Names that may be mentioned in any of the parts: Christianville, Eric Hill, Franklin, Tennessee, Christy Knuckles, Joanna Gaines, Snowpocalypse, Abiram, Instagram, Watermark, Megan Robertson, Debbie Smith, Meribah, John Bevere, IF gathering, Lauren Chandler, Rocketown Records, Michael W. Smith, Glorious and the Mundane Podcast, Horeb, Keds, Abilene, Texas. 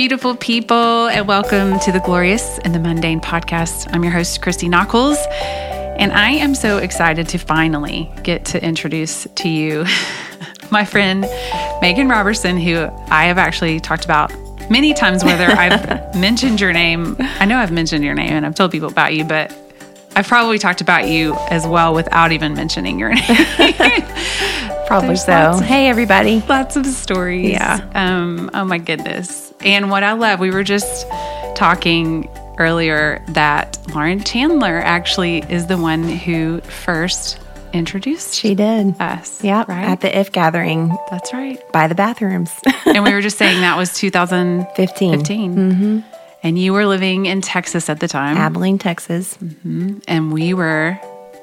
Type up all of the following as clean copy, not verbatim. beautiful people, and welcome to the Glorious and the Mundane Podcast. I'm your host, Christy Knuckles, and I am so excited to finally get to introduce to you my friend, Megan Robertson, who I have actually talked about many times, whether I've mentioned your name. I know I've mentioned your name and I've told people about you, but I've probably talked about you as well without even mentioning your name. Probably so. Hey, everybody. Lots of stories. Yeah. Oh, my goodness. And what I love, we were just talking earlier that Lauren Chandler actually is the one who first introduced us. Yeah, right? At the IF gathering. That's right. By the bathrooms. And we were just saying that was 2015. Mm-hmm. And you were living in Texas at the time. Abilene, Texas. Mm-hmm. And we were,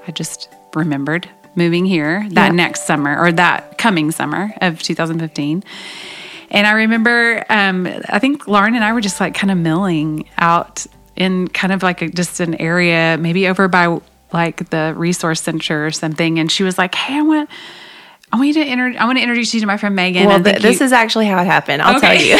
I just remembered, moving here that next summer, or that coming summer of 2015. And I remember, I think Lauren and I were just like kind of milling out in kind of like just an area, maybe over by like the resource center or something. And she was like, hey, I want to introduce you to my friend Megan. Well, this is actually how it happened. I'll tell you.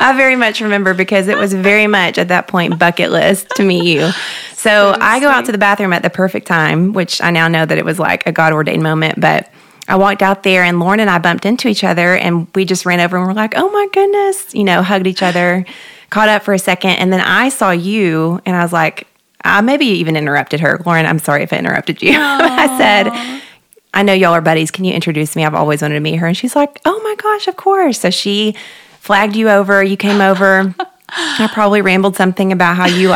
I very much remember because it was very much at that point bucket list to meet you. So I go out to the bathroom at the perfect time, which I now know that it was like a God-ordained moment, but I walked out there and Lauren and I bumped into each other and we just ran over and we're like, oh my goodness, hugged each other, caught up for a second. And then I saw you and I was like, I maybe even interrupted her. Lauren, I'm sorry if I interrupted you. I said, I know y'all are buddies. Can you introduce me? I've always wanted to meet her. And she's like, oh my gosh, of course. So she flagged you over. You came over. I probably rambled something about how you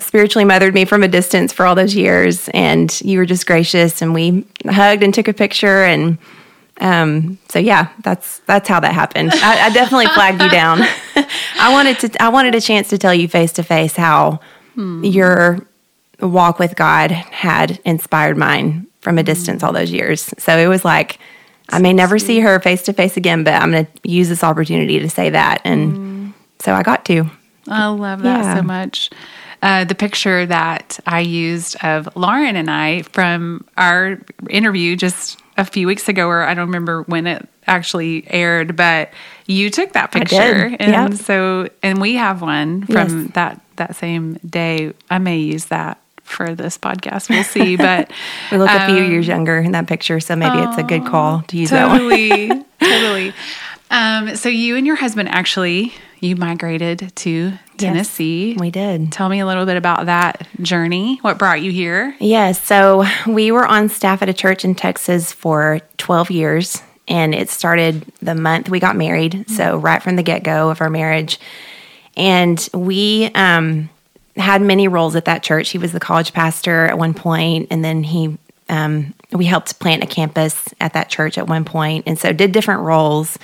spiritually mothered me from a distance for all those years. And you were just gracious. And we hugged and took a picture. And that's how that happened. I definitely flagged you down. I wanted a chance to tell you face to face how your walk with God had inspired mine from a distance all those years. So it was like, I may never see her face to face again, but I'm going to use this opportunity to say that. And so I got to. I love that so much. The picture that I used of Lauren and I from our interview just a few weeks ago, or I don't remember when it actually aired, but you took that picture. I did. And and we have one from that same day. I may use that for this podcast, we'll see, but we look a few years younger in that picture, so maybe it's a good call to use that one. Totally. So you and your husband you migrated to Tennessee. Yes, we did. Tell me a little bit about that journey. What brought you here? Yes, so we were on staff at a church in Texas for 12 years, and it started the month we got married, so right from the get-go of our marriage. And we had many roles at that church. He was the college pastor at one point, and then we helped plant a campus at that church at one point, and so did different roles.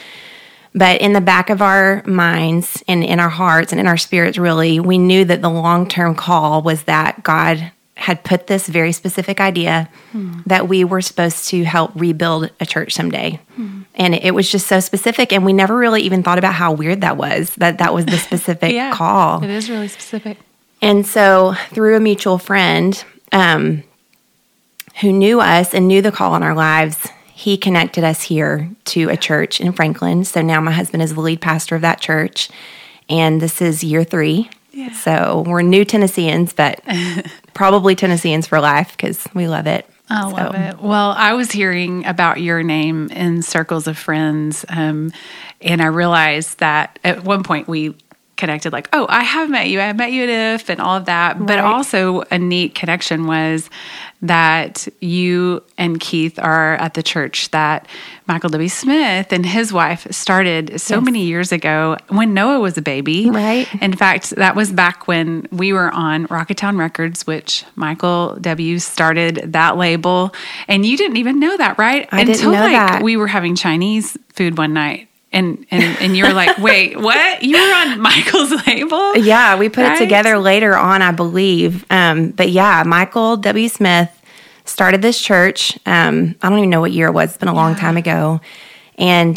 But in the back of our minds and in our hearts and in our spirits, really, we knew that the long-term call was that God had put this very specific idea that we were supposed to help rebuild a church someday. And it was just so specific, and we never really even thought about how weird that was, that was the specific call. It is really specific. And so through a mutual friend who knew us and knew the call on our lives, he connected us here to a church in Franklin. So now my husband is the lead pastor of that church, and this is year 3. Yeah. So we're new Tennesseans, but probably Tennesseans for life because we love it. I love it. Well, I was hearing about your name in circles of friends, and I realized that at one point we connected like, oh, I have met you at IF and all of that. Right. But also a neat connection was that you and Keith are at the church that Michael W. Smith and his wife started so many years ago when Noah was a baby. Right. In fact, that was back when we were on Rocketown Records, which Michael W. started that label. And you didn't even know that, right? I didn't know that. We were having Chinese food one night. And you're like, wait, what? You were on Michael's label? Yeah, we put it together later on, I believe. But yeah, Michael W. Smith started this church. I don't even know what year it was. It's been a long time ago. And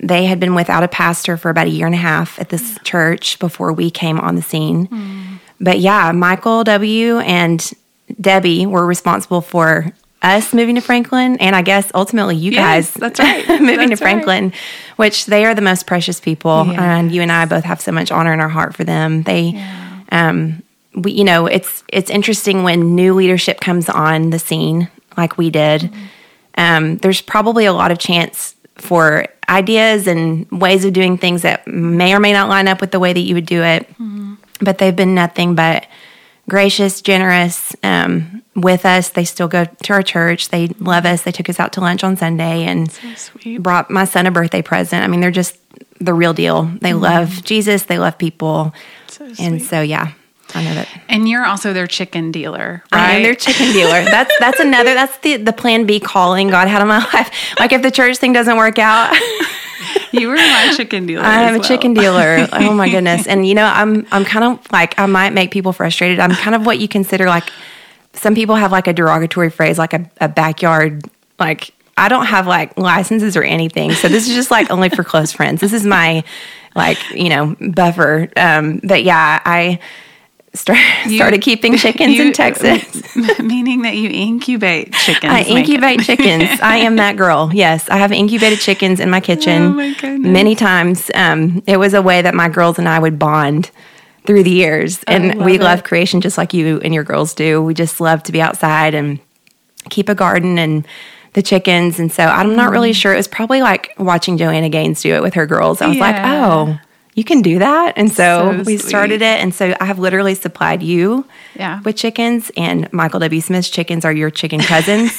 they had been without a pastor for about a year and a half at this church before we came on the scene. But yeah, Michael W. and Debbie were responsible for us moving to Franklin, and I guess ultimately you guys that's right. moving to Franklin, which they are the most precious people, and you and I both have so much honor in our heart for them. They, we, you know, it's interesting when new leadership comes on the scene like we did. Mm-hmm. There's probably a lot of chance for ideas and ways of doing things that may or may not line up with the way that you would do it, but they've been nothing but gracious, generous with us. They still go to our church. They love us. They took us out to lunch on Sunday and brought my son a birthday present. I mean, they're just the real deal. They love Jesus. They love people. And so, I know that. And you're also their chicken dealer, right? I am their chicken dealer. That's another, that's the plan B calling God had on my life. Like if the church thing doesn't work out. You were my chicken dealer. I am a chicken dealer. Oh my goodness. And you know, I'm kind of like, I might make people frustrated. I'm kind of what you consider like, some people have like a derogatory phrase, like a backyard, like I don't have like licenses or anything. So this is just like only for close friends. This is my like, you know, buffer. But yeah, I started keeping chickens in Texas. Meaning that you incubate chickens. I incubate chickens. I am that girl. Yes. I have incubated chickens in my kitchen many times. It was a way that my girls and I would bond through the years. And we love creation just like you and your girls do. We just love to be outside and keep a garden and the chickens. And so I'm not really sure. It was probably like watching Joanna Gaines do it with her girls. I was like, oh, you can do that. And so we started it. And so I have literally supplied you with chickens, and Michael W. Smith's chickens are your chicken cousins.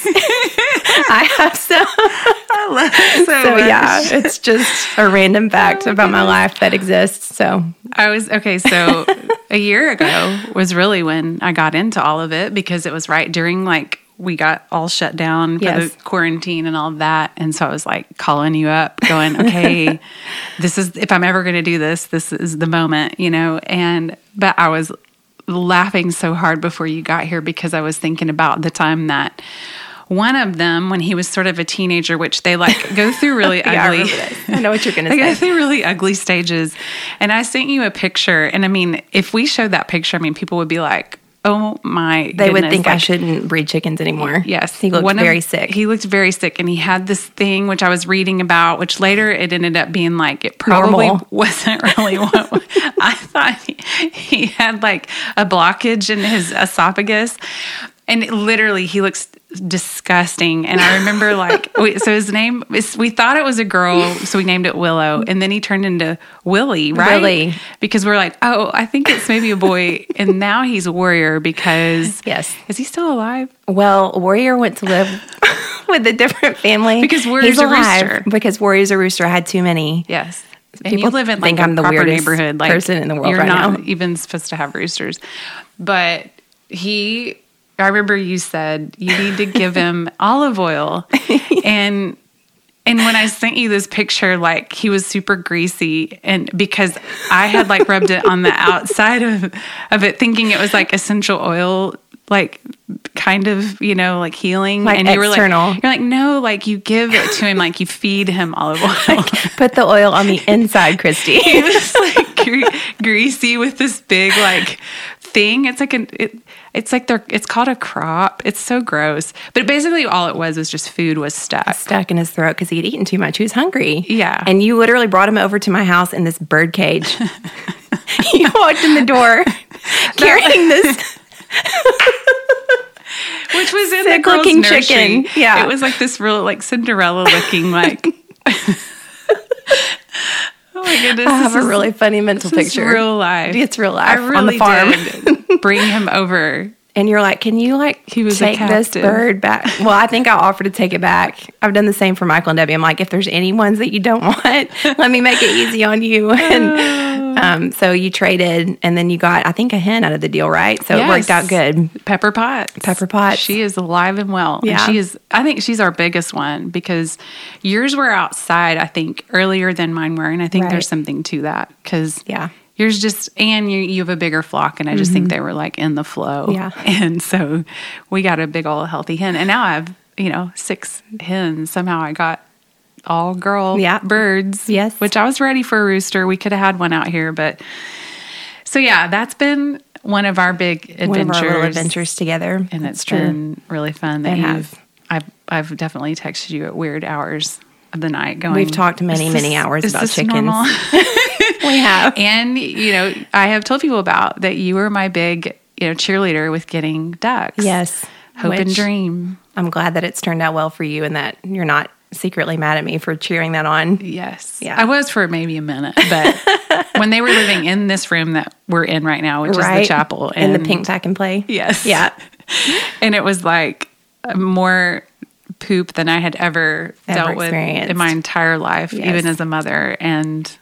I have some. I love it so much. It's just a random fact about my life that exists. So I was, so a year ago was really when I got into all of it, because it was right during like, we got all shut down for the quarantine and all of that. And so I was like calling you up going, okay, this is, if I'm ever going to do this, this is the moment, you know? And, but I was laughing so hard before you got here because I was thinking about the time that one of them, when he was sort of a teenager, which they like go through really ugly. I know what you're going to say. They go through really ugly stages. And I sent you a picture. And I mean, if we showed that picture, I mean, people would be like, oh my goodness. They would think like, I shouldn't breed chickens anymore. Yes. He looked very sick. He looked very sick, and he had this thing, which I was reading about, which later it ended up being like, it probably wasn't really what I thought. He had like a blockage in his esophagus, and literally he looks disgusting. And I remember like, so his name, we thought it was a girl, so we named it Willow. And then he turned into Willie, right? Willie. Because we're like, oh, I think it's maybe a boy. And now he's Warrior because, is he still alive? Well, Warrior went to live with a different family. Because Warrior's a rooster. Because Warrior's a rooster. I had too many. Yes. And people live in like a proper neighborhood, like person in the world right now. You're not even supposed to have roosters. But he... I remember you said you need to give him olive oil, and when I sent you this picture, like he was super greasy, and because I had like rubbed it on the outside of it, thinking it was like essential oil, like kind of you know like healing, like and you external. Were like, you're like no, like you give it to him, like you feed him olive oil, like, put the oil on the inside, Christy. He was like greasy with this big like thing. It's like it's called a crop. It's so gross. But basically all it was just food was stuck in his throat because he had eaten too much. He was hungry. Yeah. And you literally brought him over to my house in this bird cage. You walked in the door carrying this. Which was in the girl's looking nursery. Chicken. Yeah. It was like this real like Cinderella looking like. Oh my goodness. I have a really funny mental picture. It's real life. It's real life. I really on the farm. Did bring him over. And you're like, can you like take this bird back? Well, I think I offered to take it back. I've done the same for Michael and Debbie. I'm like, if there's any ones that you don't want, let me make it easy on you. And so you traded, and then you got, I think, a hen out of the deal, right? So it worked out good. Pepper Potts. She is alive and well. Yeah. And she is, I think she's our biggest one because yours were outside, I think, earlier than mine were. And I think there's something to that because yours just, and you have a bigger flock, and I just think they were like in the flow. Yeah. And so we got a big old healthy hen. And now I have, you know, 6 hens. Somehow I got all girl birds. Yes. Which I was ready for a rooster. We could have had one out here, but so that's been one of our big adventures. One of our little adventures together. And it's been really fun that you've I've definitely texted you at weird hours of the night going. We've talked many hours about chickens. We have. And, you know, I have told people about that you were my big, you know, cheerleader with getting ducks. Yes. Hope and dream. I'm glad that it's turned out well for you and that you're not secretly mad at me for cheering that on. Yes. Yeah. I was for maybe a minute, but when they were living in this room that we're in right now, which is the chapel. And the pink tack and play. Yes. Yeah. And it was like more poop than I had ever dealt with in my entire life, even as a mother. And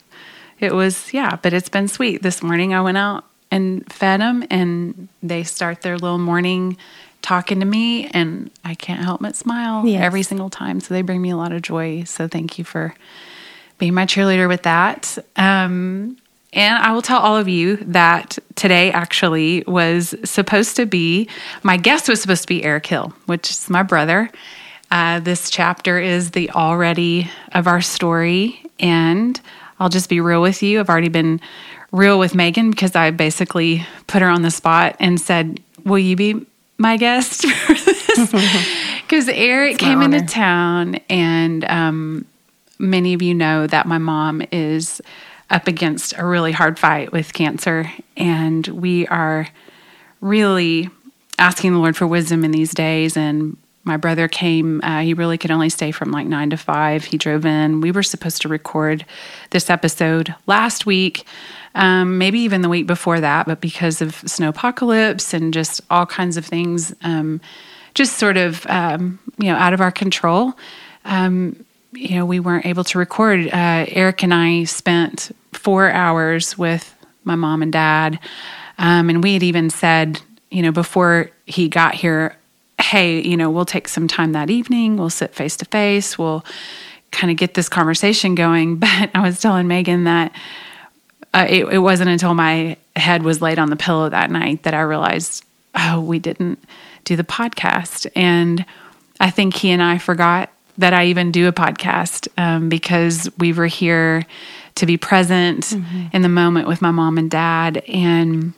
it was, but it's been sweet. This morning I went out and fed them and they start their little morning talking to me and I can't help but smile every single time. So they bring me a lot of joy. So thank you for being my cheerleader with that. And I will tell all of you that today actually was supposed to be, my guest was supposed to be Eric Hill, which is my brother. This chapter is the already of our story. And I'll just be real with you. I've already been real with Megan because I basically put her on the spot and said, will you be my guest for this? Because Eric came into town and many of you know that my mom is up against a really hard fight with cancer. And we are really asking the Lord for wisdom in these days. And my brother came, he really could only stay from like 9 to 5. He drove in. We were supposed to record this episode last week, maybe even the week before that, but because of snowpocalypse and just all kinds of things, just sort of, out of our control, we weren't able to record. Eric and I spent 4 hours with my mom and dad, and we had even said, before he got here, hey, we'll take some time that evening, we'll sit face to face, we'll kind of get this conversation going. But I was telling Megan that it wasn't until my head was laid on the pillow that night that I realized, oh, we didn't do the podcast. And I think he and I forgot that I even do a podcast because we were here to be present in the moment with my mom and dad. And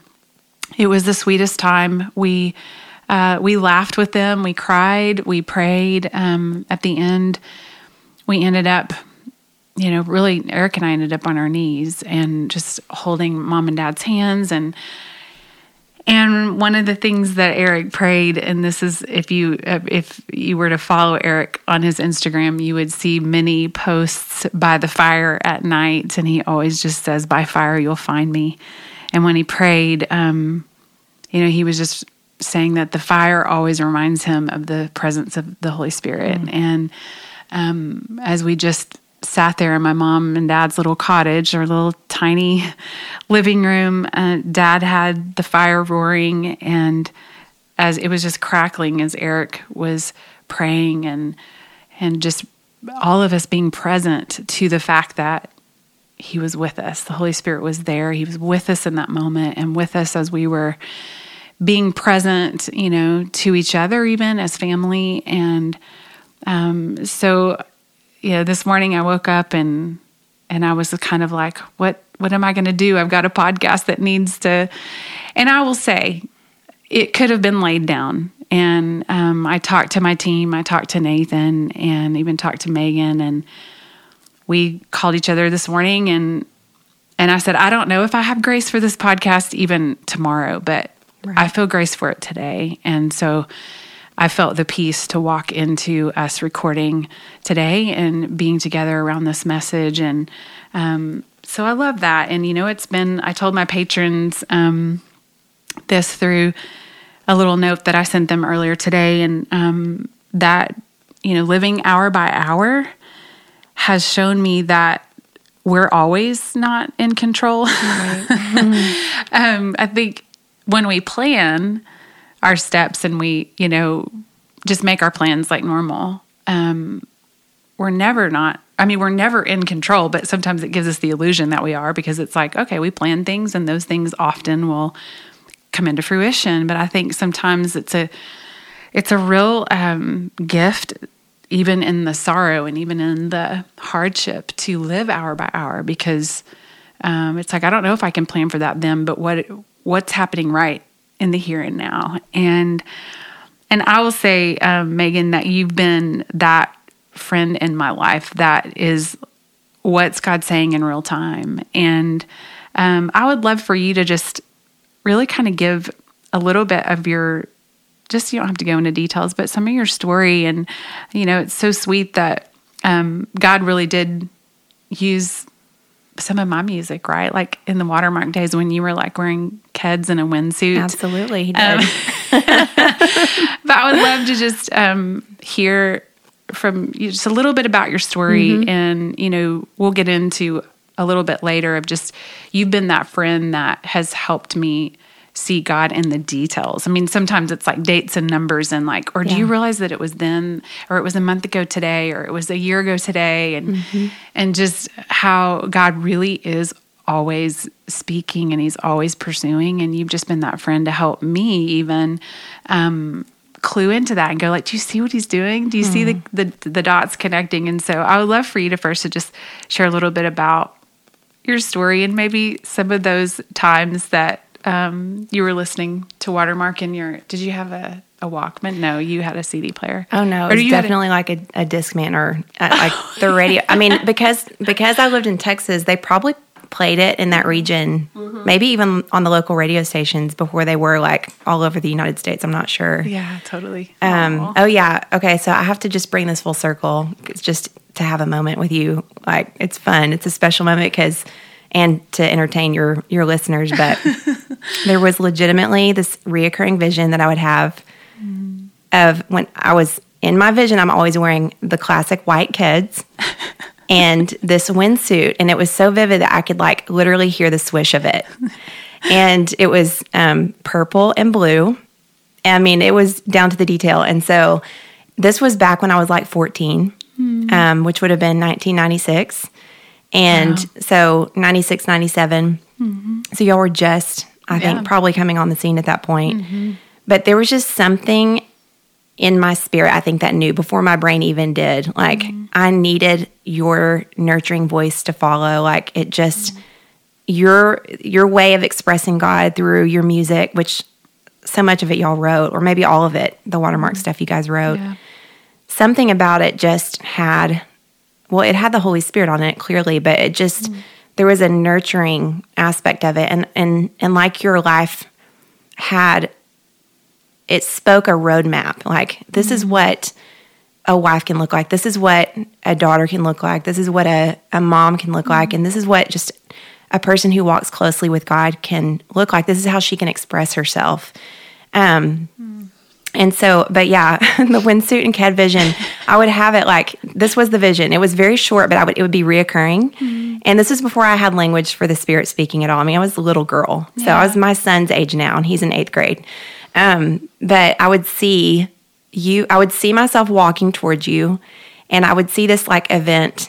it was the sweetest time. We laughed with them, we cried, we prayed. At the end, we ended up, Eric and I ended up on our knees and just holding mom and dad's hands. And one of the things that Eric prayed, and this is if you were to follow Eric on his Instagram, you would see many posts by the fire at night, and he always just says, by fire you'll find me. And when he prayed, he was just saying that the fire always reminds him of the presence of the Holy Spirit. Mm-hmm. And as we just sat there in my mom and dad's little cottage, our little tiny living room, dad had the fire roaring, and as it was just crackling as Eric was praying and just all of us being present to the fact that he was with us. The Holy Spirit was there. He was with us in that moment and with us as we were being present, to each other, even as family. And this morning I woke up and I was kind of like, what am I going to do? I've got a podcast that needs to, and I will say it could have been laid down. And I talked to my team, I talked to Nathan, and even talked to Megan, and we called each other this morning and I said, I don't know if I have grace for this podcast even tomorrow, but I feel grace for it today. And so I felt the peace to walk into us recording today and being together around this message. And so I love that. And, it's been, I told my patrons this through a little note that I sent them earlier today, and that, living hour by hour has shown me that we're always not in control. Right. Mm-hmm. I think when we plan our steps and we, just make our plans like normal, we're never in control, but sometimes it gives us the illusion that we are, because it's like, okay, we plan things and those things often will come into fruition. But I think sometimes it's a real gift, even in the sorrow and even in the hardship, to live hour by hour, because it's like, I don't know if I can plan for that then, but what's happening right in the here and now. And And I will say, Megan, that you've been that friend in my life that is, what's God saying in real time? And I would love for you to just really kind of give a little bit of your, just, you don't have to go into details, but some of your story. And, you know, it's so sweet that God really did use some of my music, right? Like in the Watermark days when you were like wearing Keds and a windsuit. Absolutely, he did. But I would love to just hear from you just a little bit about your story. Mm-hmm. And, you know, we'll get into a little bit later of just, you've been that friend that has helped me see God in the details. I mean, sometimes it's like dates and numbers and like, or do you realize that it was then, or it was a month ago today, or it was a year ago today, and and just how God really is always speaking and he's always pursuing. And you've just been that friend to help me even clue into that and go like, do you see what he's doing? Do you see the dots connecting? And so I would love for you to first to just share a little bit about your story and maybe some of those times that you were listening to Watermark in your, did you have a Walkman? No, you had a CD player. Oh no, it was definitely like a Discman or like the radio. I mean, because I lived in Texas, they probably played it in that region, maybe even on the local radio stations before they were like all over the United States. I'm not sure. Yeah, totally. Oh yeah. Okay. So I have to just bring this full circle. It's just to have a moment with you. Like it's fun. It's a special moment because, and to entertain your listeners, but there was legitimately this reoccurring vision that I would have of when I was in my vision, I'm always wearing the classic white Keds and this windsuit, and it was so vivid that I could like literally hear the swish of it. And it was purple and blue. I mean, it was down to the detail. And so this was back when I was like 14, which would have been 1996. And so 96, 97, so y'all were just, I think, probably coming on the scene at that point. But there was just something in my spirit, I think, that knew before my brain even did. Like, I needed your nurturing voice to follow. Like, it just, your way of expressing God through your music, which so much of it y'all wrote, or maybe all of it, the Watermark stuff you guys wrote, something about it just had... Well, it had the Holy Spirit on it, clearly, but it just, there was a nurturing aspect of it. And like your life had, it spoke a roadmap. Like, this is what a wife can look like. This is what a daughter can look like. This is what a mom can look like. And this is what just a person who walks closely with God can look like. This is how she can express herself. And so, but yeah, the windsuit and Ked vision, I would have it like, this was the vision. It was very short, but it would be reoccurring. And this was before I had language for the Spirit speaking at all. I mean, I was a little girl. Yeah. So I was my son's age now, and he's in 8th grade. But I would see you, I would see myself walking towards you, and I would see this like event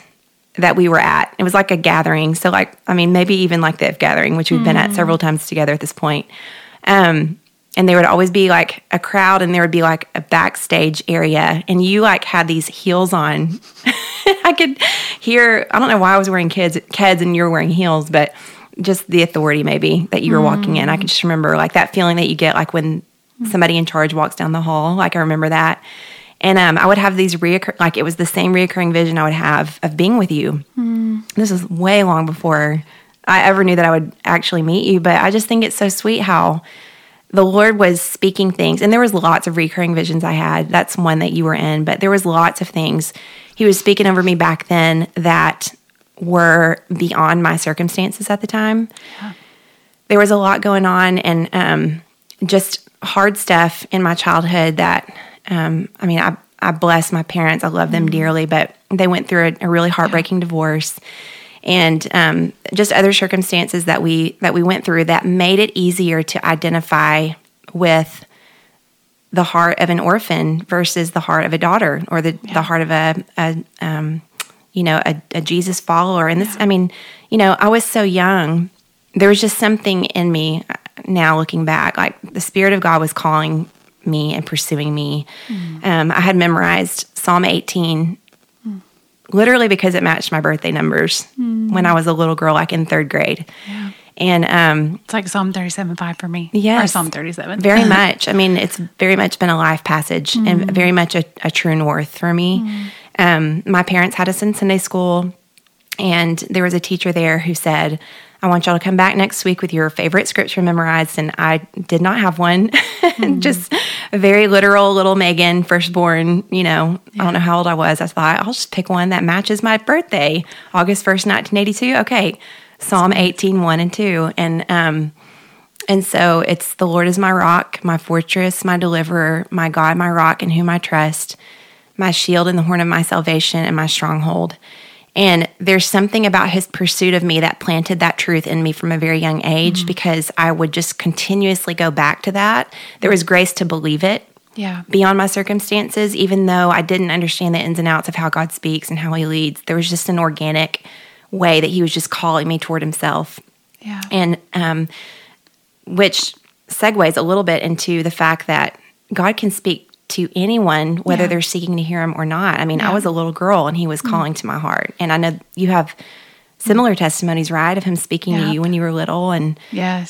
that we were at. It was like a gathering. So like, I mean, maybe even like the IF gathering, which we've been at several times together at this point. And there would always be like a crowd, and there would be like a backstage area, and you like had these heels on. I could hear, I don't know why I was wearing Keds and you were wearing heels, but just the authority maybe that you were walking in. I can just remember like that feeling that you get like when somebody in charge walks down the hall. Like I remember that. And I would have these it was the same reoccurring vision I would have of being with you. This was way long before I ever knew that I would actually meet you, but I just think it's so sweet how the Lord was speaking things, and there was lots of recurring visions I had. That's one that you were in, but there was lots of things he was speaking over me back then that were beyond my circumstances at the time. Yeah. There was a lot going on, and just hard stuff in my childhood that, I mean, I bless my parents. I love them dearly, but they went through a really heartbreaking divorce, and just other circumstances that we went through that made it easier to identify with the heart of an orphan versus the heart of a daughter, or the heart of a Jesus follower. And this, I mean, you know, I was so young. There was just something in me now looking back, like the Spirit of God was calling me and pursuing me. I had memorized Psalm 18, literally because it matched my birthday numbers when I was a little girl, like in 3rd grade. Yeah. And it's like Psalm 37:5 for me. Yes. Or Psalm 37. Very much. I mean, it's very much been a life passage and very much a true north for me. My parents had us in Sunday school, and there was a teacher there who said, I want y'all to come back next week with your favorite scripture memorized, and I did not have one. Just a very literal little Megan, firstborn, you know, I don't know how old I was. I thought, I'll just pick one that matches my birthday, August 1st, 1982. Okay, Psalm 18, 1 and 2. And so it's the Lord is my rock, my fortress, my deliverer, my God, my rock, in whom I trust, my shield and the horn of my salvation, and my stronghold. And there's something about his pursuit of me that planted that truth in me from a very young age, because I would just continuously go back to that. There was grace to believe it beyond my circumstances, even though I didn't understand the ins and outs of how God speaks and how he leads. There was just an organic way that he was just calling me toward himself. Yeah. And which segues a little bit into the fact that God can speak to anyone, whether they're seeking to hear him or not. I mean, I was a little girl, and he was calling to my heart. And I know you have similar testimonies, right, of him speaking to you when you were little. And I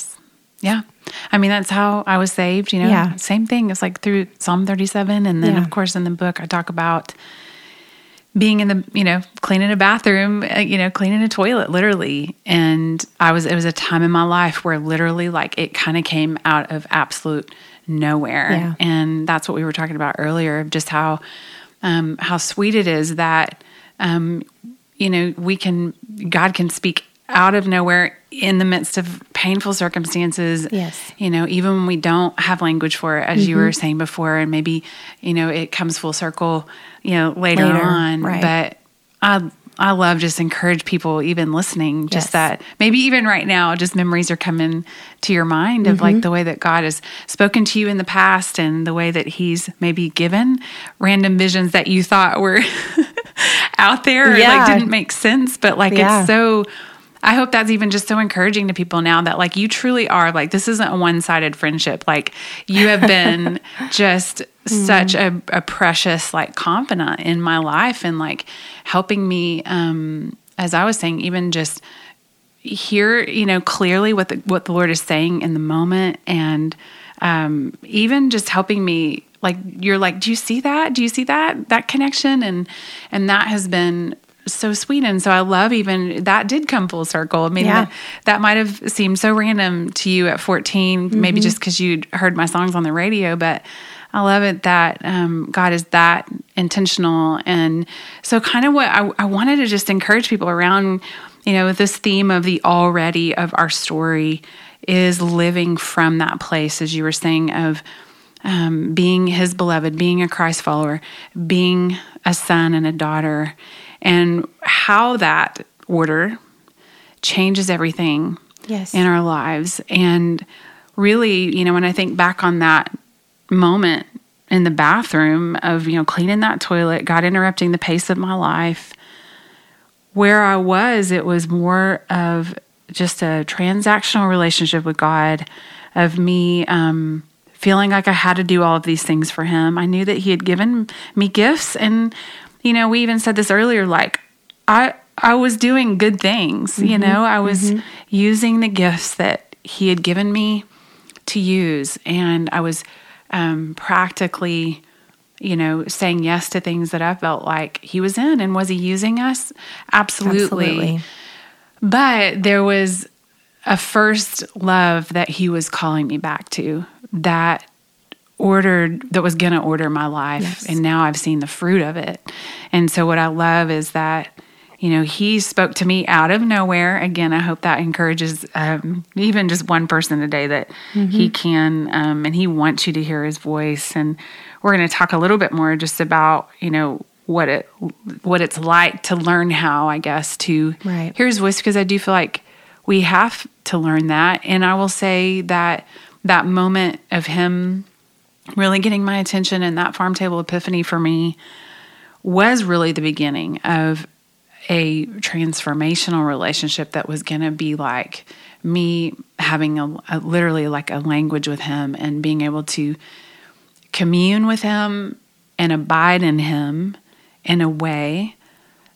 mean, that's how I was saved, you know. Same thing. It's like through Psalm 37. And then, of course, in the book, I talk about being in the, you know, cleaning a bathroom, you know, cleaning a toilet, literally. And it was a time in my life where literally, like, it kind of came out of absolute nowhere. And that's what we were talking about earlier, of just how sweet it is that, you know, God can speak out of nowhere in the midst of painful circumstances. Yes. You know, even when we don't have language for it, as you were saying before, and maybe, you know, it comes full circle, you know, later on. Right. But I love just encourage people, even listening, just that maybe even right now, just memories are coming to your mind of like the way that God has spoken to you in the past, and the way that he's maybe given random visions that you thought were out there or like didn't make sense. But like it's so, I hope that's even just so encouraging to people now, that like you truly are, like this isn't a one-sided friendship. Like you have been just such a precious like confidant in my life, and like helping me, as I was saying, even just hear, you know, clearly what the Lord is saying in the moment, and even just helping me, like you're like, do you see that? Do you see that connection? And that has been so sweet. And so I love even that did come full circle. I mean, that might have seemed so random to you at 14, maybe just because you'd heard my songs on the radio, but I love it that God is that intentional. And so kind of what I wanted to just encourage people around, you know, this theme of the already of our story is living from that place, as you were saying, of being his beloved, being a Christ follower, being a son and a daughter, and how that order changes everything in our lives. And really, you know, when I think back on that moment in the bathroom of, you know, cleaning that toilet, God interrupting the pace of my life, where I was, it was more of just a transactional relationship with God, of me feeling like I had to do all of these things for him. I knew that he had given me gifts, and you know, we even said this earlier, like I was doing good things, you know, I was using the gifts that he had given me to use. And I was practically, you know, saying yes to things that I felt like he was in. And was he using us? Absolutely. But there was a first love that he was calling me back to, that that was going to order my life. Yes. And now I've seen the fruit of it. And so what I love is that, you know, he spoke to me out of nowhere. Again, I hope that encourages even just one person today, that he can, and he wants you to hear his voice. And we're going to talk a little bit more just about, you know, what it's like to learn how, I guess, to hear his voice, because I do feel like we have to learn that. And I will say that that moment of him really getting my attention, and that farm table epiphany for me was really the beginning of a transformational relationship that was going to be like me having a literally like a language with him, and being able to commune with him and abide in him in a way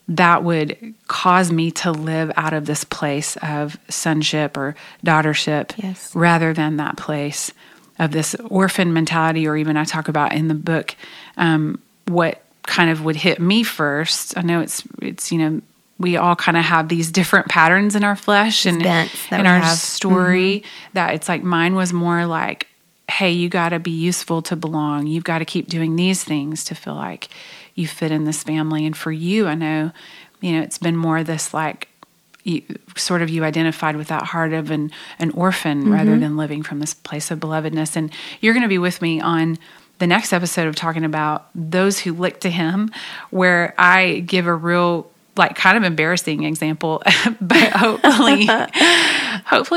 that would cause me to live out of this place of sonship or daughtership, yes, rather than that place of this orphan mentality, or even I talk about in the book what kind of would hit me first. I know it's we all kind of have these different patterns in our flesh and in our story, mm-hmm, that it's like mine was more like, hey, you got to be useful to belong. You've got to keep doing these things to feel like you fit in this family. And for you, I know, it's been more this like you identified with that heart of an orphan, mm-hmm, rather than living from this place of belovedness. And you're going to be with me on the next episode of talking about those who look to him, where I give a real kind of embarrassing example, but hopefully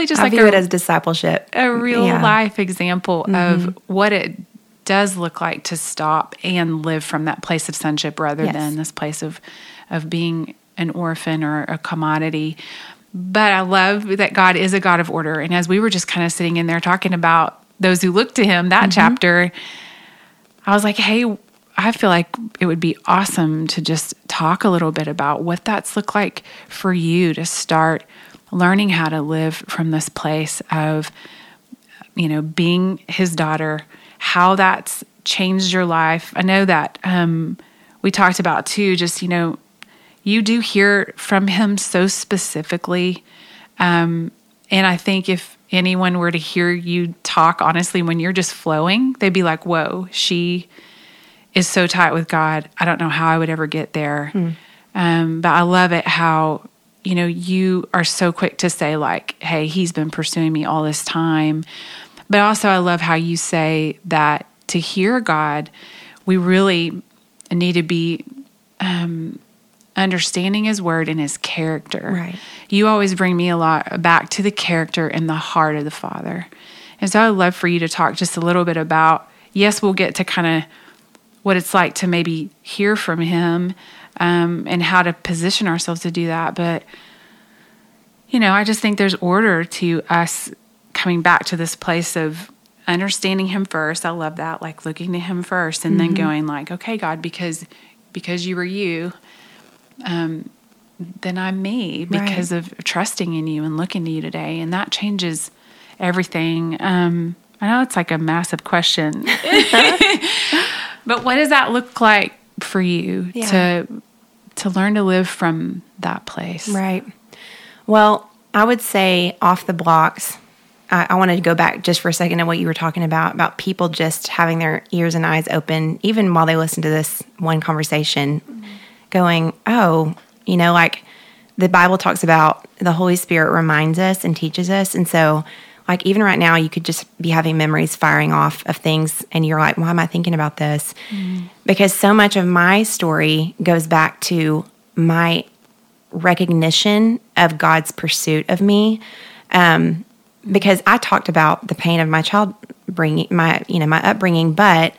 just I view it as discipleship, a real life example, mm-hmm, of what it does look like to stop and live from that place of sonship rather, yes, than this place of being an orphan or a commodity. But I love that God is a God of order. And as we were just kind of sitting in there talking about those who look to him, that, mm-hmm, chapter, I was like, hey, I feel like it would be awesome to just talk a little bit about what that's looked like for you to start learning how to live from this place of, being his daughter, how that's changed your life. I know that we talked about too, just, you do hear from him so specifically. And I think if anyone were to hear you talk, honestly, when you're just flowing, they'd be like, whoa, she is so tight with God. I don't know how I would ever get there. But I love it how, you are so quick to say like, hey, he's been pursuing me all this time. But also I love how you say that to hear God, we really need to be understanding his word and his character. Right. You always bring me a lot back to the character and the heart of the Father. And so I'd love for you to talk just a little bit about, yes, we'll get to kind of what it's like to maybe hear from him, and how to position ourselves to do that. But, I just think there's order to us coming back to this place of understanding him first. I love that, like looking to him first and, mm-hmm, then going like, okay, God, because you were you, then I'm me because, right, of trusting in you and looking to you today. And that changes everything. I know it's like a massive question, but what does that look like for you, yeah, to learn to live from that place? Right. Well, I would say off the blocks, I wanted to go back just for a second to what you were talking about people just having their ears and eyes open, even while they listen to this one conversation, mm-hmm, going, oh, like the Bible talks about the Holy Spirit reminds us and teaches us. And so like even right now, you could just be having memories firing off of things and you're like, why am I thinking about this? Mm. Because so much of my story goes back to my recognition of God's pursuit of me. Because I talked about the pain of my my upbringing, but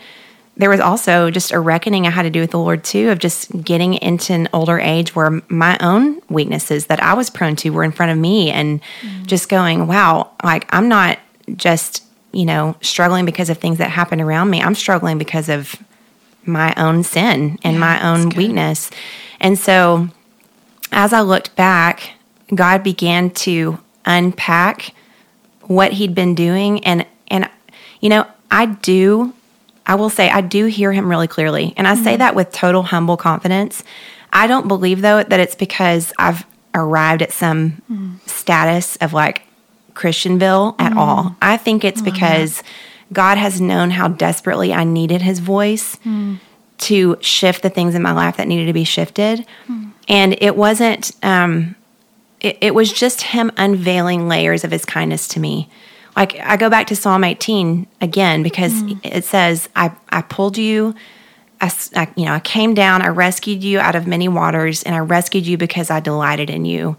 there was also just a reckoning I had to do with the Lord too, of just getting into an older age where my own weaknesses that I was prone to were in front of me, and just going, wow, like I'm not just, struggling because of things that happened around me. I'm struggling because of my own sin and my own weakness. And so as I looked back, God began to unpack what he'd been doing. And I will say I do hear him really clearly. And I say that with total humble confidence. I don't believe, though, that it's because I've arrived at some status of like Christianville at all. I think it's because God has known how desperately I needed his voice to shift the things in my life that needed to be shifted. And it wasn't, it was just him unveiling layers of his kindness to me. Like, I go back to Psalm 18 again, because it says, I pulled you, I came down, I rescued you out of many waters, and I rescued you because I delighted in you.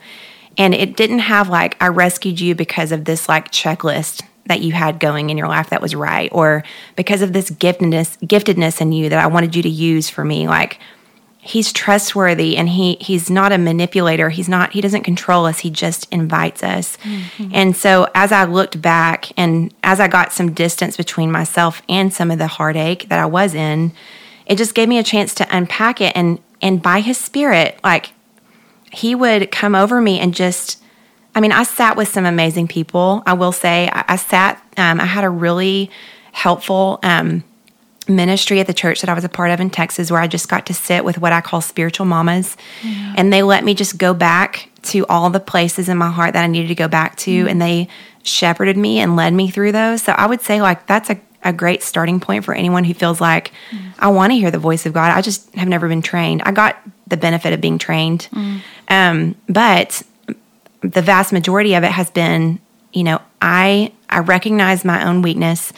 And it didn't have like, I rescued you because of this like checklist that you had going in your life that was right, or because of this giftedness in you that I wanted you to use for me. Like, he's trustworthy, and he's not a manipulator. He doesn't control us. He just invites us. Mm-hmm. And so as I looked back and as I got some distance between myself and some of the heartache that I was in, it just gave me a chance to unpack it. And by his Spirit, like he would come over me and just, I mean, I sat with some amazing people, I will say. I had a really helpful ministry at the church that I was a part of in Texas where I just got to sit with what I call spiritual mamas. Yeah. And they let me just go back to all the places in my heart that I needed to go back to. Mm-hmm. And they shepherded me and led me through those. So I would say, like, that's a great starting point for anyone who feels like, mm-hmm. I want to hear the voice of God. I just have never been trained. I got the benefit of being trained. Mm-hmm. But the vast majority of it has been, you know, I recognize my own weakness.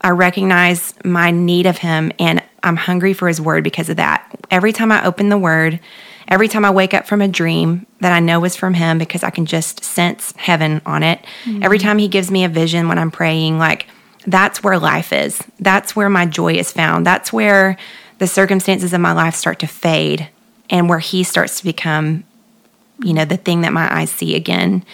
I recognize my need of him, and I'm hungry for his word because of that. Every time I open the word, every time I wake up from a dream that I know is from him because I can just sense heaven on it, mm-hmm. every time he gives me a vision when I'm praying, like, that's where life is. That's where my joy is found. That's where the circumstances of my life start to fade and where he starts to become, you know, the thing that my eyes see again.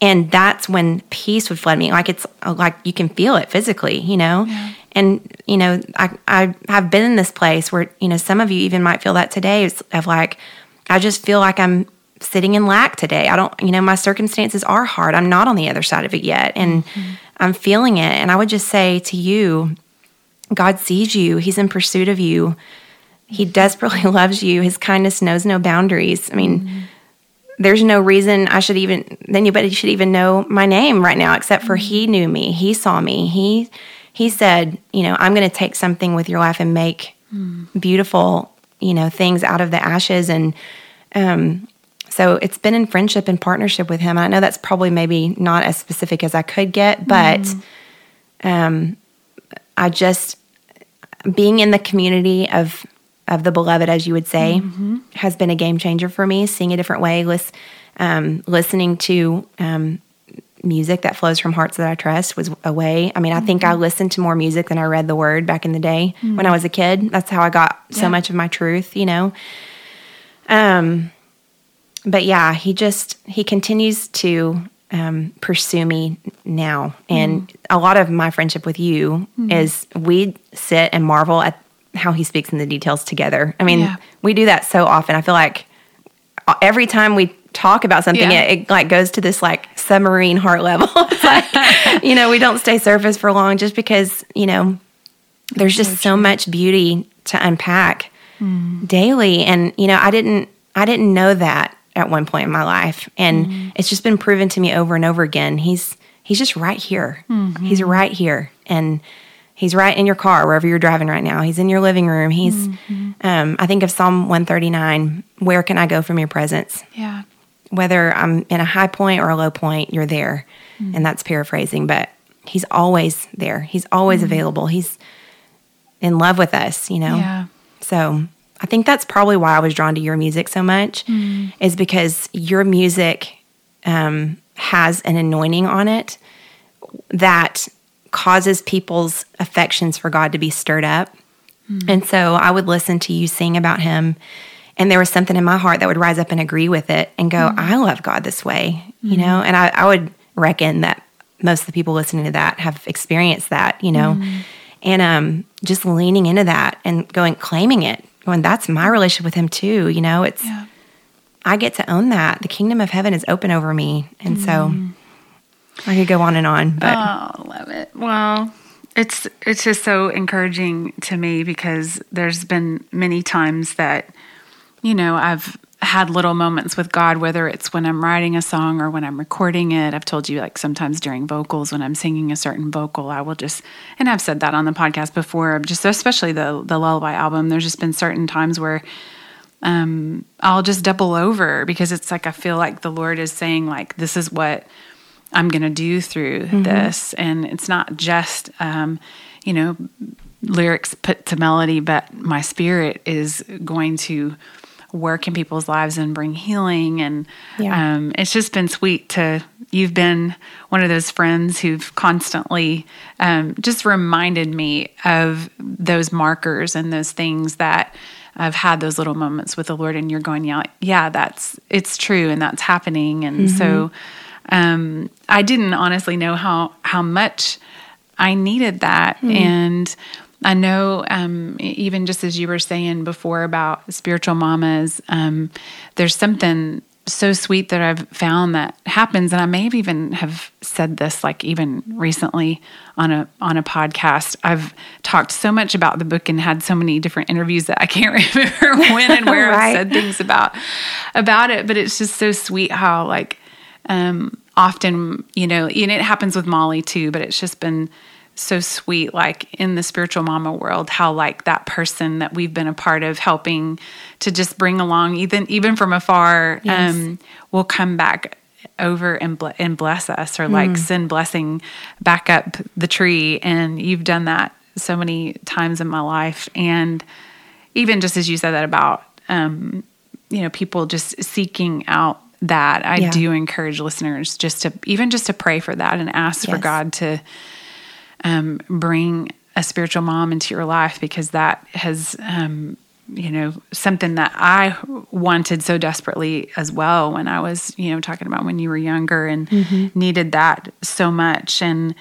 And that's when peace would flood me. Like, it's like you can feel it physically, you know? Yeah. And, you know, I have been in this place where, you know, some of you even might feel that today of like, I just feel like I'm sitting in lack today. I don't, you know, my circumstances are hard. I'm not on the other side of it yet. And mm-hmm. I'm feeling it. And I would just say to you, God sees you. He's in pursuit of you. He desperately loves you. His kindness knows no boundaries. I mean, mm-hmm. there's no reason I should even, anybody should even know my name right now, except for he knew me. He saw me. He said, you know, I'm going to take something with your life and make beautiful, you know, things out of the ashes. And so it's been in friendship and partnership with him. I know that's probably maybe not as specific as I could get, but I just, being in the community of the beloved, as you would say, mm-hmm. has been a game changer for me, seeing a different way, listening to music that flows from hearts that I trust was a way. I mean, I think I listened to more music than I read the word back in the day when I was a kid. That's how I got so much of my truth, you know. But yeah, he continues to pursue me now. And a lot of my friendship with you is we sit and marvel at how he speaks in the details together. I mean, we do that so often. I feel like every time we talk about something, it like goes to this like submarine heart level. It's like, you know, we don't stay surface for long just because, you know, there's just so much beauty to unpack daily. And, you know, I didn't know that at one point in my life. And it's just been proven to me over and over again. He's just right here. Mm-hmm. He's right here. And he's right in your car, wherever you're driving right now. He's in your living room. He's, I think of Psalm 139, where can I go from your presence? Yeah. Whether I'm in a high point or a low point, you're there. Mm-hmm. And that's paraphrasing, but he's always there. He's always available. He's in love with us, you know? Yeah. So I think that's probably why I was drawn to your music so much, is because your music has an anointing on it that causes people's affections for God to be stirred up. And so I would listen to you sing about him, and there was something in my heart that would rise up and agree with it and go, I love God this way, you know? And I would reckon that most of the people listening to that have experienced that, you know? And just leaning into that and going, claiming it, going, that's my relationship with him too, you know? It's, I get to own that. The kingdom of heaven is open over me. And so I could go on and on, but oh, love it. Well, it's just so encouraging to me because there's been many times that, you know, I've had little moments with God, whether it's when I'm writing a song or when I'm recording it. I've told you, like, sometimes during vocals, when I'm singing a certain vocal, I will just, and I've said that on the podcast before, just especially the Lullaby album, there's just been certain times where I'll just double over because it's like I feel like the Lord is saying, like, this is what I'm going to do through this. And it's not just, you know, lyrics put to melody, but my spirit is going to work in people's lives and bring healing. And it's just been sweet to, you've been one of those friends who've constantly just reminded me of those markers and those things that I've had those little moments with the Lord, and you're going, yeah, it's true. And that's happening. And so, I didn't honestly know how much I needed that. And I know even just as you were saying before about spiritual mamas, there's something so sweet that I've found that happens, and I may have even have said this like even recently on a podcast. I've talked so much about the book and had so many different interviews that I can't remember when and where right. I've said things about it, but it's just so sweet how like often, you know, and it happens with Molly too, but it's just been so sweet, like in the spiritual mama world, how like that person that we've been a part of helping to just bring along, even from afar, yes. Will come back over and bless us, or like send blessing back up the tree. And you've done that so many times in my life, and even just as you said that about you know, people just seeking out that, I yeah. do encourage listeners just to pray for that and ask yes. for God to. Bring a spiritual mom into your life, because that has, you know, something that I wanted so desperately as well when I was, you know, talking about when you were younger and needed that so much and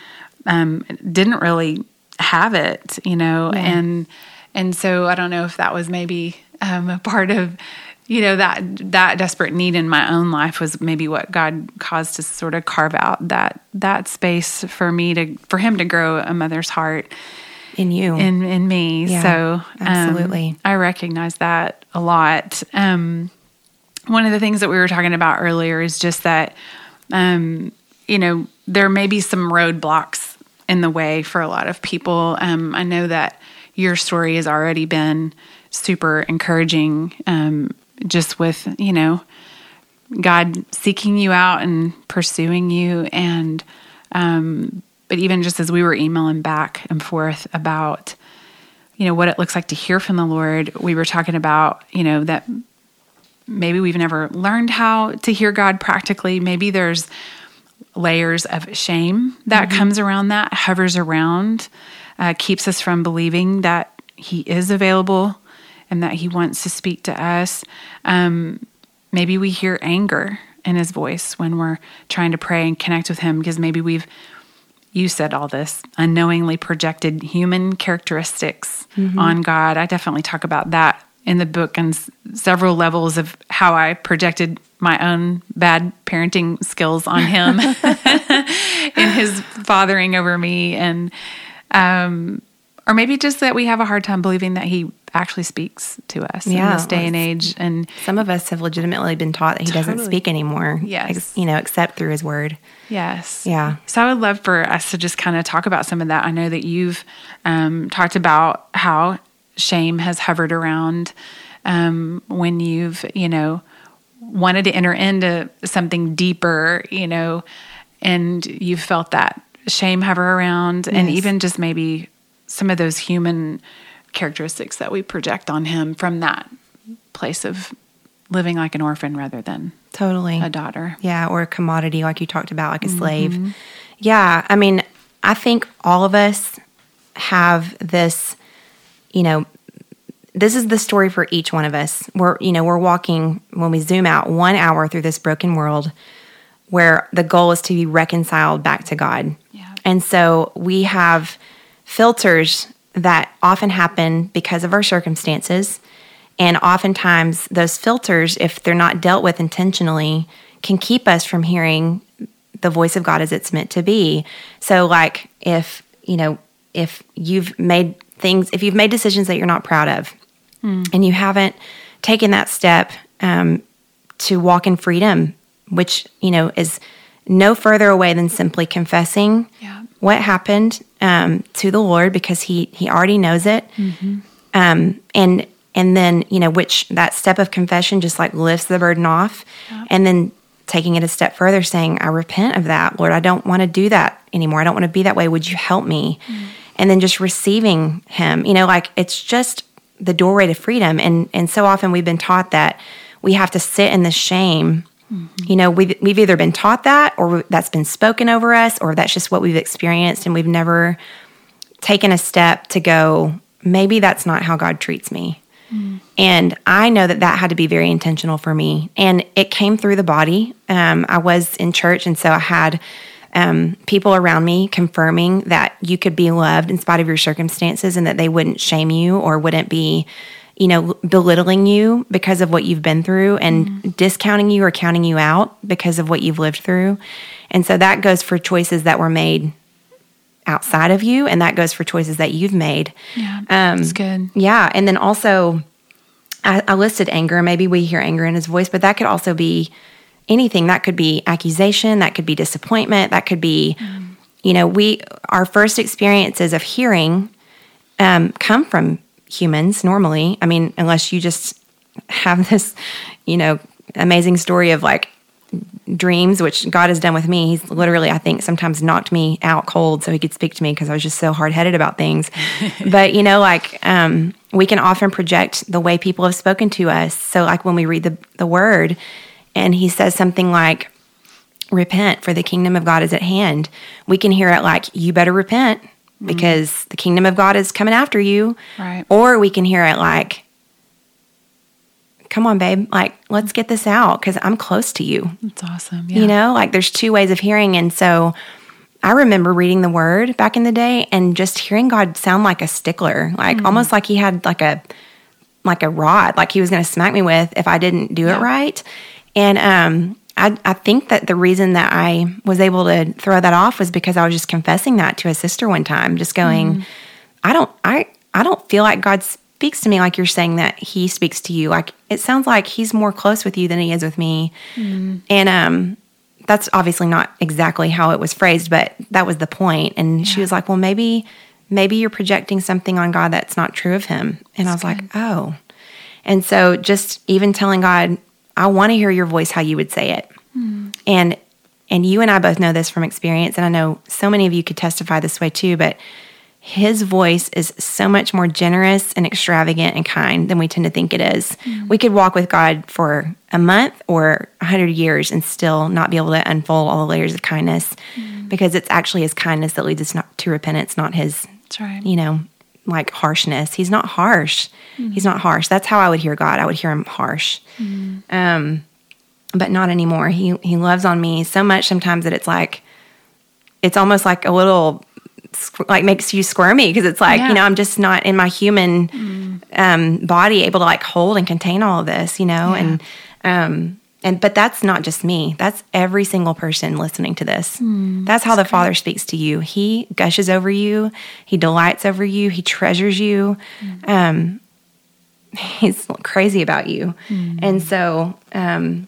didn't really have it, you know, yeah. and so I don't know if that was maybe a part of, you know, that desperate need in my own life was maybe what God caused to sort of carve out that space for me for him to grow a mother's heart in you, in me. Yeah, so absolutely, I recognize that a lot. One of the things that we were talking about earlier is just that, you know, there may be some roadblocks in the way for a lot of people. I know that your story has already been super encouraging. Just with, you know, God seeking you out and pursuing you. And, but even just as we were emailing back and forth about, you know, what it looks like to hear from the Lord, we were talking about, you know, that maybe we've never learned how to hear God practically. Maybe there's layers of shame that comes around that, hovers around, keeps us from believing that He is available and that He wants to speak to us. Maybe we hear anger in His voice when we're trying to pray and connect with Him, because maybe we've, you said all this, unknowingly projected human characteristics on God. I definitely talk about that in the book and several levels of how I projected my own bad parenting skills on Him in His fathering over me. And or maybe just that we have a hard time believing that He actually speaks to us in this day and age. And some of us have legitimately been taught that He doesn't speak anymore, you know, except through His word. Yes. Yeah. So I would love for us to just kind of talk about some of that. I know that you've talked about how shame has hovered around when you've, you know, wanted to enter into something deeper, you know, and you've felt that shame hover around, and even just maybe some of those human characteristics that we project on Him from that place of living like an orphan rather than a daughter. Yeah, or a commodity, like you talked about, like a slave. Yeah, I mean, I think all of us have this, you know, this is the story for each one of us. We're walking, when we zoom out, 1 hour through this broken world where the goal is to be reconciled back to God. Yeah. And so we have filters that often happen because of our circumstances, and oftentimes those filters, if they're not dealt with intentionally, can keep us from hearing the voice of God as it's meant to be. So like if you've made decisions that you're not proud of and you haven't taken that step to walk in freedom, which, you know, is no further away than simply confessing what happened to the Lord, because He already knows it. And then, you know, which that step of confession just like lifts the burden off, and then taking it a step further, saying, I repent of that, Lord, I don't want to do that anymore. I don't want to be that way. Would you help me? And then just receiving Him, you know, like it's just the doorway to freedom. And so often we've been taught that we have to sit in the shame. You know, we've either been taught that, or that's been spoken over us, or that's just what we've experienced, and we've never taken a step to go, maybe that's not how God treats me. And I know that had to be very intentional for me, and it came through the body. I was in church, and so I had people around me confirming that you could be loved in spite of your circumstances, and that they wouldn't shame you or wouldn't be you know, belittling you because of what you've been through and discounting you or counting you out because of what you've lived through. And so that goes for choices that were made outside of you, and that goes for choices that you've made. Yeah, that's good. Yeah, and then also I listed anger. Maybe we hear anger in his voice, but that could also be anything. That could be accusation. That could be disappointment. That could be, you know, our first experiences of hearing come from humans normally. I mean, unless you just have this, you know, amazing story of like dreams, which God has done with me. He's literally, I think, sometimes knocked me out cold so he could speak to me because I was just so hard-headed about things. But, you know, like we can often project the way people have spoken to us. So like when we read the word and he says something like, repent for the kingdom of God is at hand, we can hear it like, you better repent because the kingdom of God is coming after you. Right. Or we can hear it like, come on, babe, like, let's get this out because I'm close to you. That's awesome. Yeah. You know, like there's two ways of hearing. And so I remember reading the word back in the day and just hearing God sound like a stickler, like almost like he had like a rod, like he was going to smack me with if I didn't do it right. And I think that the reason that I was able to throw that off was because I was just confessing that to a sister one time, just going, I don't feel like God's speaks to me like you're saying that he speaks to you. Like it sounds like he's more close with you than he is with me. And that's obviously not exactly how it was phrased, but that was the point. And she was like, well, maybe you're projecting something on God that's not true of him. And I was like, oh. And so just even telling God, I want to hear your voice how you would say it. And you and I both know this from experience, and I know so many of you could testify this way too, but his voice is so much more generous and extravagant and kind than we tend to think it is. We could walk with God for a month or 100 years and still not be able to unfold all the layers of kindness because it's actually his kindness that leads us not to repentance, not his, you know, like harshness. He's not harsh. He's not harsh. That's how I would hear God. I would hear him harsh, but not anymore. He loves on me so much sometimes that it's like, it's almost like a little... like makes you squirmy because it's like, you know, I'm just not in my human body able to like hold and contain all of this, you know? And but that's not just me. That's every single person listening to this. That's how the Father speaks to you. He gushes over you. He delights over you. He treasures you. He's crazy about you. And so, and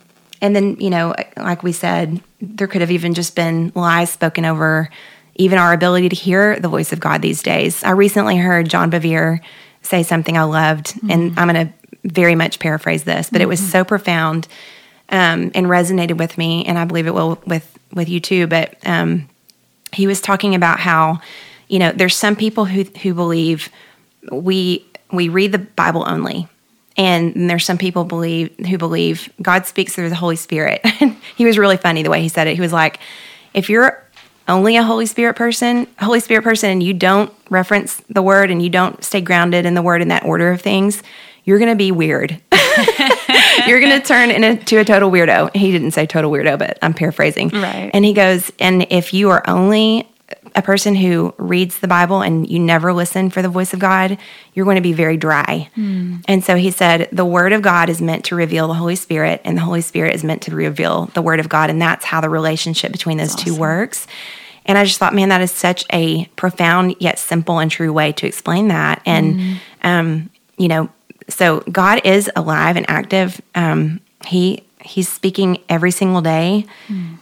then, you know, like we said, there could have even just been lies spoken over even our ability to hear the voice of God these days. I recently heard John Bevere say something I loved, and I'm going to very much paraphrase this, but it was so profound and resonated with me, and I believe it will with you too. But he was talking about how, you know, there's some people who believe we read the Bible only, and there's some people who believe God speaks through the Holy Spirit. He was really funny the way he said it. He was like, if you're only a Holy Spirit person, and you don't reference the Word and you don't stay grounded in the Word in that order of things, you're going to be weird. You're going to turn into a total weirdo. He didn't say total weirdo, but I'm paraphrasing. Right. And he goes, and if you are only a person who reads the Bible and you never listen for the voice of God, you're going to be very dry. And so he said, the Word of God is meant to reveal the Holy Spirit, and the Holy Spirit is meant to reveal the Word of God, and that's how the relationship between those two works. And I just thought, man, that is such a profound yet simple and true way to explain that. And, you know, so God is alive and active. He's speaking every single day.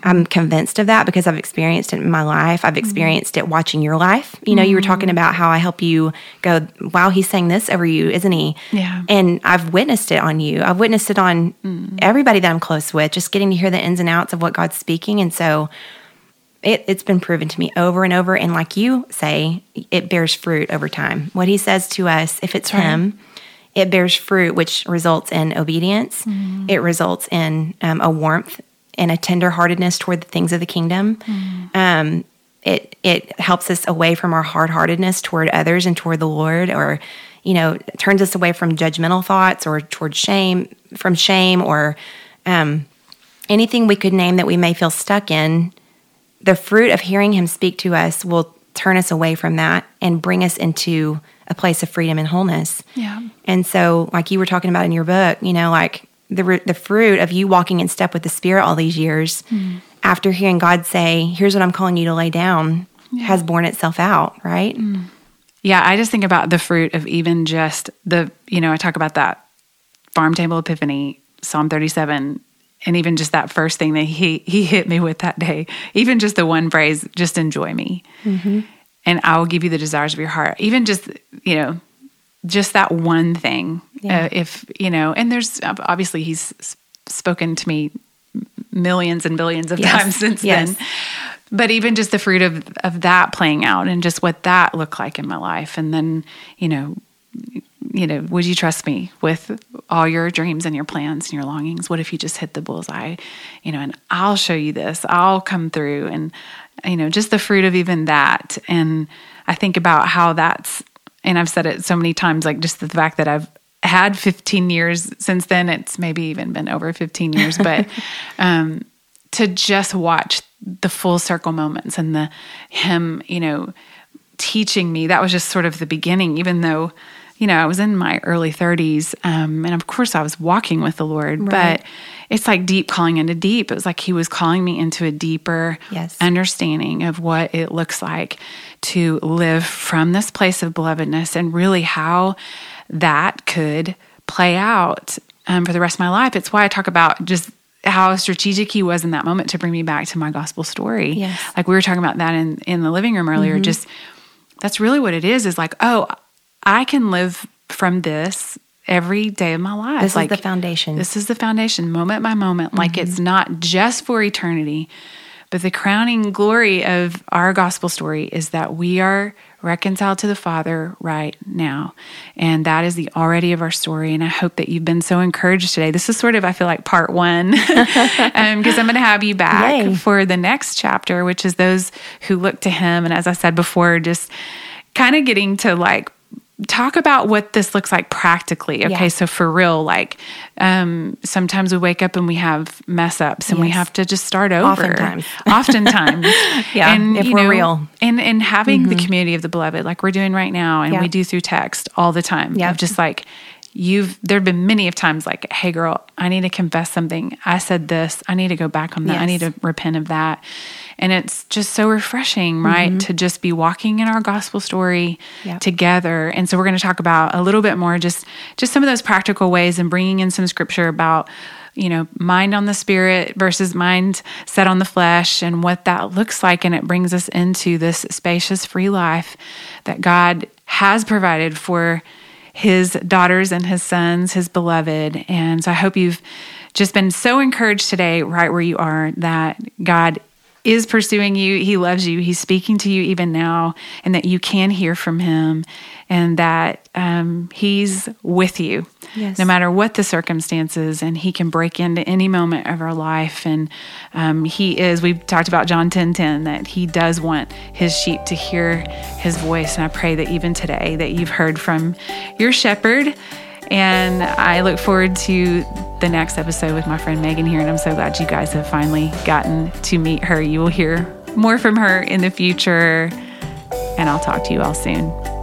I'm convinced of that because I've experienced it in my life. I've experienced it watching your life. You know, you were talking about how I help you go, wow, he's saying this over you, isn't he? Yeah. And I've witnessed it on you. I've witnessed it on everybody that I'm close with, just getting to hear the ins and outs of what God's speaking. And so it's been proven to me over and over. And like you say, it bears fruit over time. What he says to us, if it's him, it bears fruit, which results in obedience. It results in a warmth and a tenderheartedness toward the things of the kingdom. It helps us away from our hard-heartedness toward others and toward the Lord, or, you know, turns us away from judgmental thoughts or toward shame, or anything we could name that we may feel stuck in. The fruit of hearing him speak to us will turn us away from that and bring us into a place of freedom and wholeness. Yeah. And so, like you were talking about in your book, you know, like the fruit of you walking in step with the Spirit all these years, after hearing God say, here's what I'm calling you to lay down, has borne itself out, right? Yeah, I just think about the fruit of even just the, you know, I talk about that farm table epiphany, Psalm 37, and even just that first thing that he hit me with that day, even just the one phrase, just enjoy me. Mm-hmm. And I will give you the desires of your heart. Even just, you know, just that one thing. Yeah. If, you know, and there's, obviously he's spoken to me millions and billions of times since then. But even just the fruit of that playing out and just what that looked like in my life. And then, you know, would you trust me with all your dreams and your plans and your longings? What if you just hit the bullseye, you know, and I'll show you this, I'll come through, and, you know, just the fruit of even that. And I think about how that's, and I've said it so many times, like just the fact that I've had 15 years since then, it's maybe even been over 15 years, but to just watch the full circle moments and the him, you know, teaching me, that was just sort of the beginning, even though, you know, I was in my early 30s, and of course I was walking with the Lord, but it's like deep calling into deep. It was like he was calling me into a deeper understanding of what it looks like to live from this place of belovedness and really how that could play out for the rest of my life. It's why I talk about just how strategic he was in that moment to bring me back to my gospel story. Yes. Like we were talking about that in the living room earlier, just that's really what it is like, oh, I can live from this every day of my life. This is the foundation. This is the foundation, moment by moment. Mm-hmm. Like it's not just for eternity, but the crowning glory of our gospel story is that we are reconciled to the Father right now. And that is the already of our story. And I hope that you've been so encouraged today. This is sort of, I feel like, part one, because I'm going to have you back for the next chapter, which is those who look to him. And as I said before, just kind of getting to like, talk about what this looks like practically. Okay, so for real, like sometimes we wake up and we have mess ups and we have to just start over. Oftentimes. And, if we're real. And having the community of the beloved, like we're doing right now, and we do through text all the time. Of just like, there've been many of times like, hey girl, I need to confess something. I said this. I need to go back on that. I need to repent of that. And it's just so refreshing, right? To just be walking in our gospel story together. And so we're going to talk about a little bit more, just some of those practical ways and bringing in some scripture about, you know, mind on the Spirit versus mind set on the flesh and what that looks like. And it brings us into this spacious, free life that God has provided for his daughters and his sons, his beloved. And so I hope you've just been so encouraged today, right where you are, that God is pursuing you. He loves you. He's speaking to you even now, and that you can hear from him, and that he's with you no matter what the circumstances, and he can break into any moment of our life. And we've talked about John 10:10, that he does want his sheep to hear his voice. And I pray that even today that you've heard from your shepherd. And I look forward to the next episode with my friend Megan here. And I'm so glad you guys have finally gotten to meet her. You will hear more from her in the future. And I'll talk to you all soon.